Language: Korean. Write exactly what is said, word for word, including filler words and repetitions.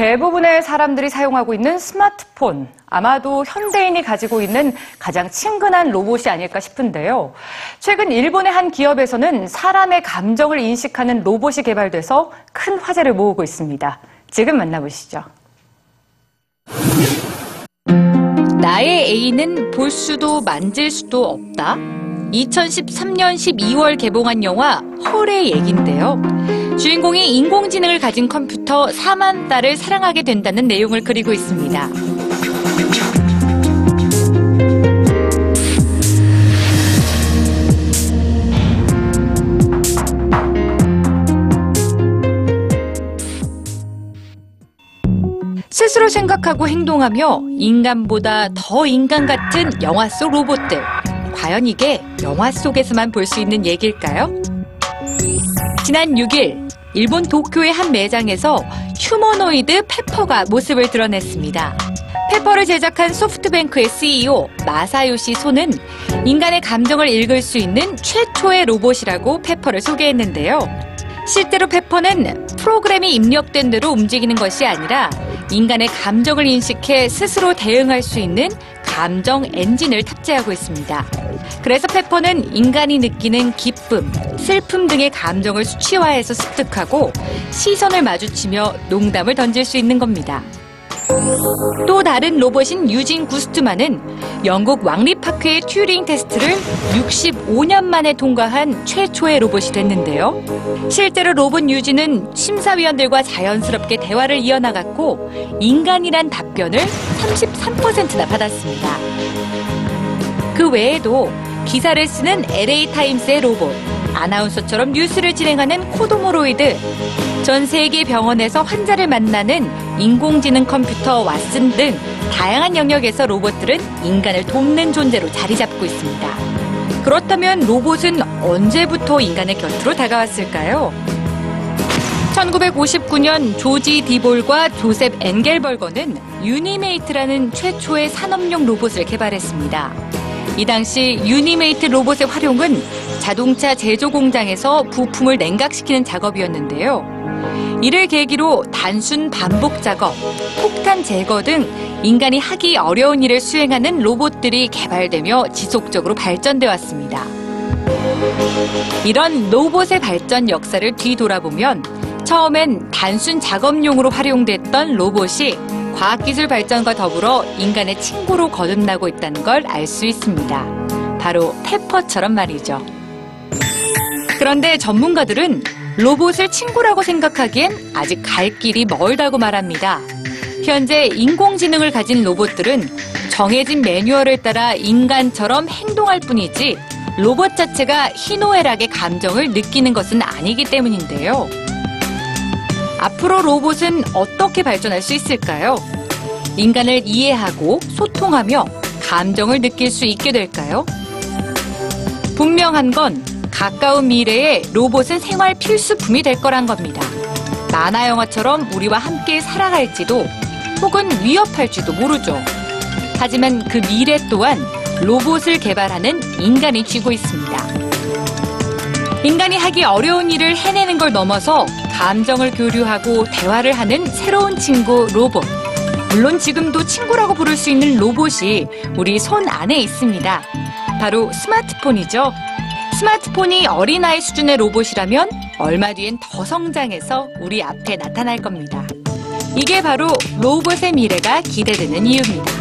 대부분의 사람들이 사용하고 있는 스마트폰, 아마도 현대인이 가지고 있는 가장 친근한 로봇이 아닐까 싶은데요. 최근 일본의 한 기업에서는 사람의 감정을 인식하는 로봇이 개발돼서 큰 화제를 모으고 있습니다. 지금 만나보시죠. 나의 애인은 볼 수도 만질 수도 없다. 이천십삼년 십이월 개봉한 영화 헐의 얘긴데요. 주인공이 인공지능을 가진 컴퓨터 사만다를 사랑하게 된다는 내용을 그리고 있습니다. 스스로 생각하고 행동하며 인간보다 더 인간 같은 영화 속 로봇들. 과연 이게 영화 속에서만 볼 수 있는 얘기일까요? 지난 육일 일본 도쿄의 한 매장에서 휴머노이드 페퍼가 모습을 드러냈습니다. 페퍼를 제작한 소프트뱅크의 씨이오 마사요시 소는 인간의 감정을 읽을 수 있는 최초의 로봇이라고 페퍼를 소개했는데요. 실제로 페퍼는 프로그램이 입력된 대로 움직이는 것이 아니라 인간의 감정을 인식해 스스로 대응할 수 있는 감정 엔진을 탑재하고 있습니다. 그래서 페퍼는 인간이 느끼는 기쁨, 슬픔 등의 감정을 수치화해서 습득하고 시선을 마주치며 농담을 던질 수 있는 겁니다. 또 다른 로봇인 유진 구스트만은 영국 왕립학회의 튜링 테스트를 육십오년 만에 통과한 최초의 로봇이 됐는데요. 실제로 로봇 유진은 심사위원들과 자연스럽게 대화를 이어나갔고 인간이란 답변을 삼십삼 퍼센트나 받았습니다. 그 외에도 기사를 쓰는 엘에이 타임스의 로봇, 아나운서처럼 뉴스를 진행하는 코도모로이드, 전 세계 병원에서 환자를 만나는 인공지능 컴퓨터 왓슨 등 다양한 영역에서 로봇들은 인간을 돕는 존재로 자리 잡고 있습니다. 그렇다면 로봇은 언제부터 인간의 곁으로 다가왔을까요? 천구백오십구년 조지 디볼과 조셉 엔겔버거는 유니메이트라는 최초의 산업용 로봇을 개발했습니다. 이 당시 유니메이트 로봇의 활용은 자동차 제조 공장에서 부품을 냉각시키는 작업이었는데요. 이를 계기로 단순 반복 작업, 폭탄 제거 등 인간이 하기 어려운 일을 수행하는 로봇들이 개발되며 지속적으로 발전돼 왔습니다. 이런 로봇의 발전 역사를 뒤돌아보면 처음엔 단순 작업용으로 활용됐던 로봇이 과학기술 발전과 더불어 인간의 친구로 거듭나고 있다는 걸 알 수 있습니다. 바로 페퍼처럼 말이죠. 그런데 전문가들은 로봇을 친구라고 생각하기엔 아직 갈 길이 멀다고 말합니다. 현재 인공지능을 가진 로봇들은 정해진 매뉴얼을 따라 인간처럼 행동할 뿐이지 로봇 자체가 희노애락의 감정을 느끼는 것은 아니기 때문인데요. 앞으로 로봇은 어떻게 발전할 수 있을까요? 인간을 이해하고 소통하며 감정을 느낄 수 있게 될까요? 분명한 건 가까운 미래에 로봇은 생활 필수품이 될 거란 겁니다. 만화 영화처럼 우리와 함께 살아갈지도 혹은 위협할지도 모르죠. 하지만 그 미래 또한 로봇을 개발하는 인간이 쥐고 있습니다. 인간이 하기 어려운 일을 해내는 걸 넘어서 감정을 교류하고 대화를 하는 새로운 친구 로봇. 물론 지금도 친구라고 부를 수 있는 로봇이 우리 손 안에 있습니다. 바로 스마트폰이죠. 스마트폰이 어린아이 수준의 로봇이라면 얼마 뒤엔 더 성장해서 우리 앞에 나타날 겁니다. 이게 바로 로봇의 미래가 기대되는 이유입니다.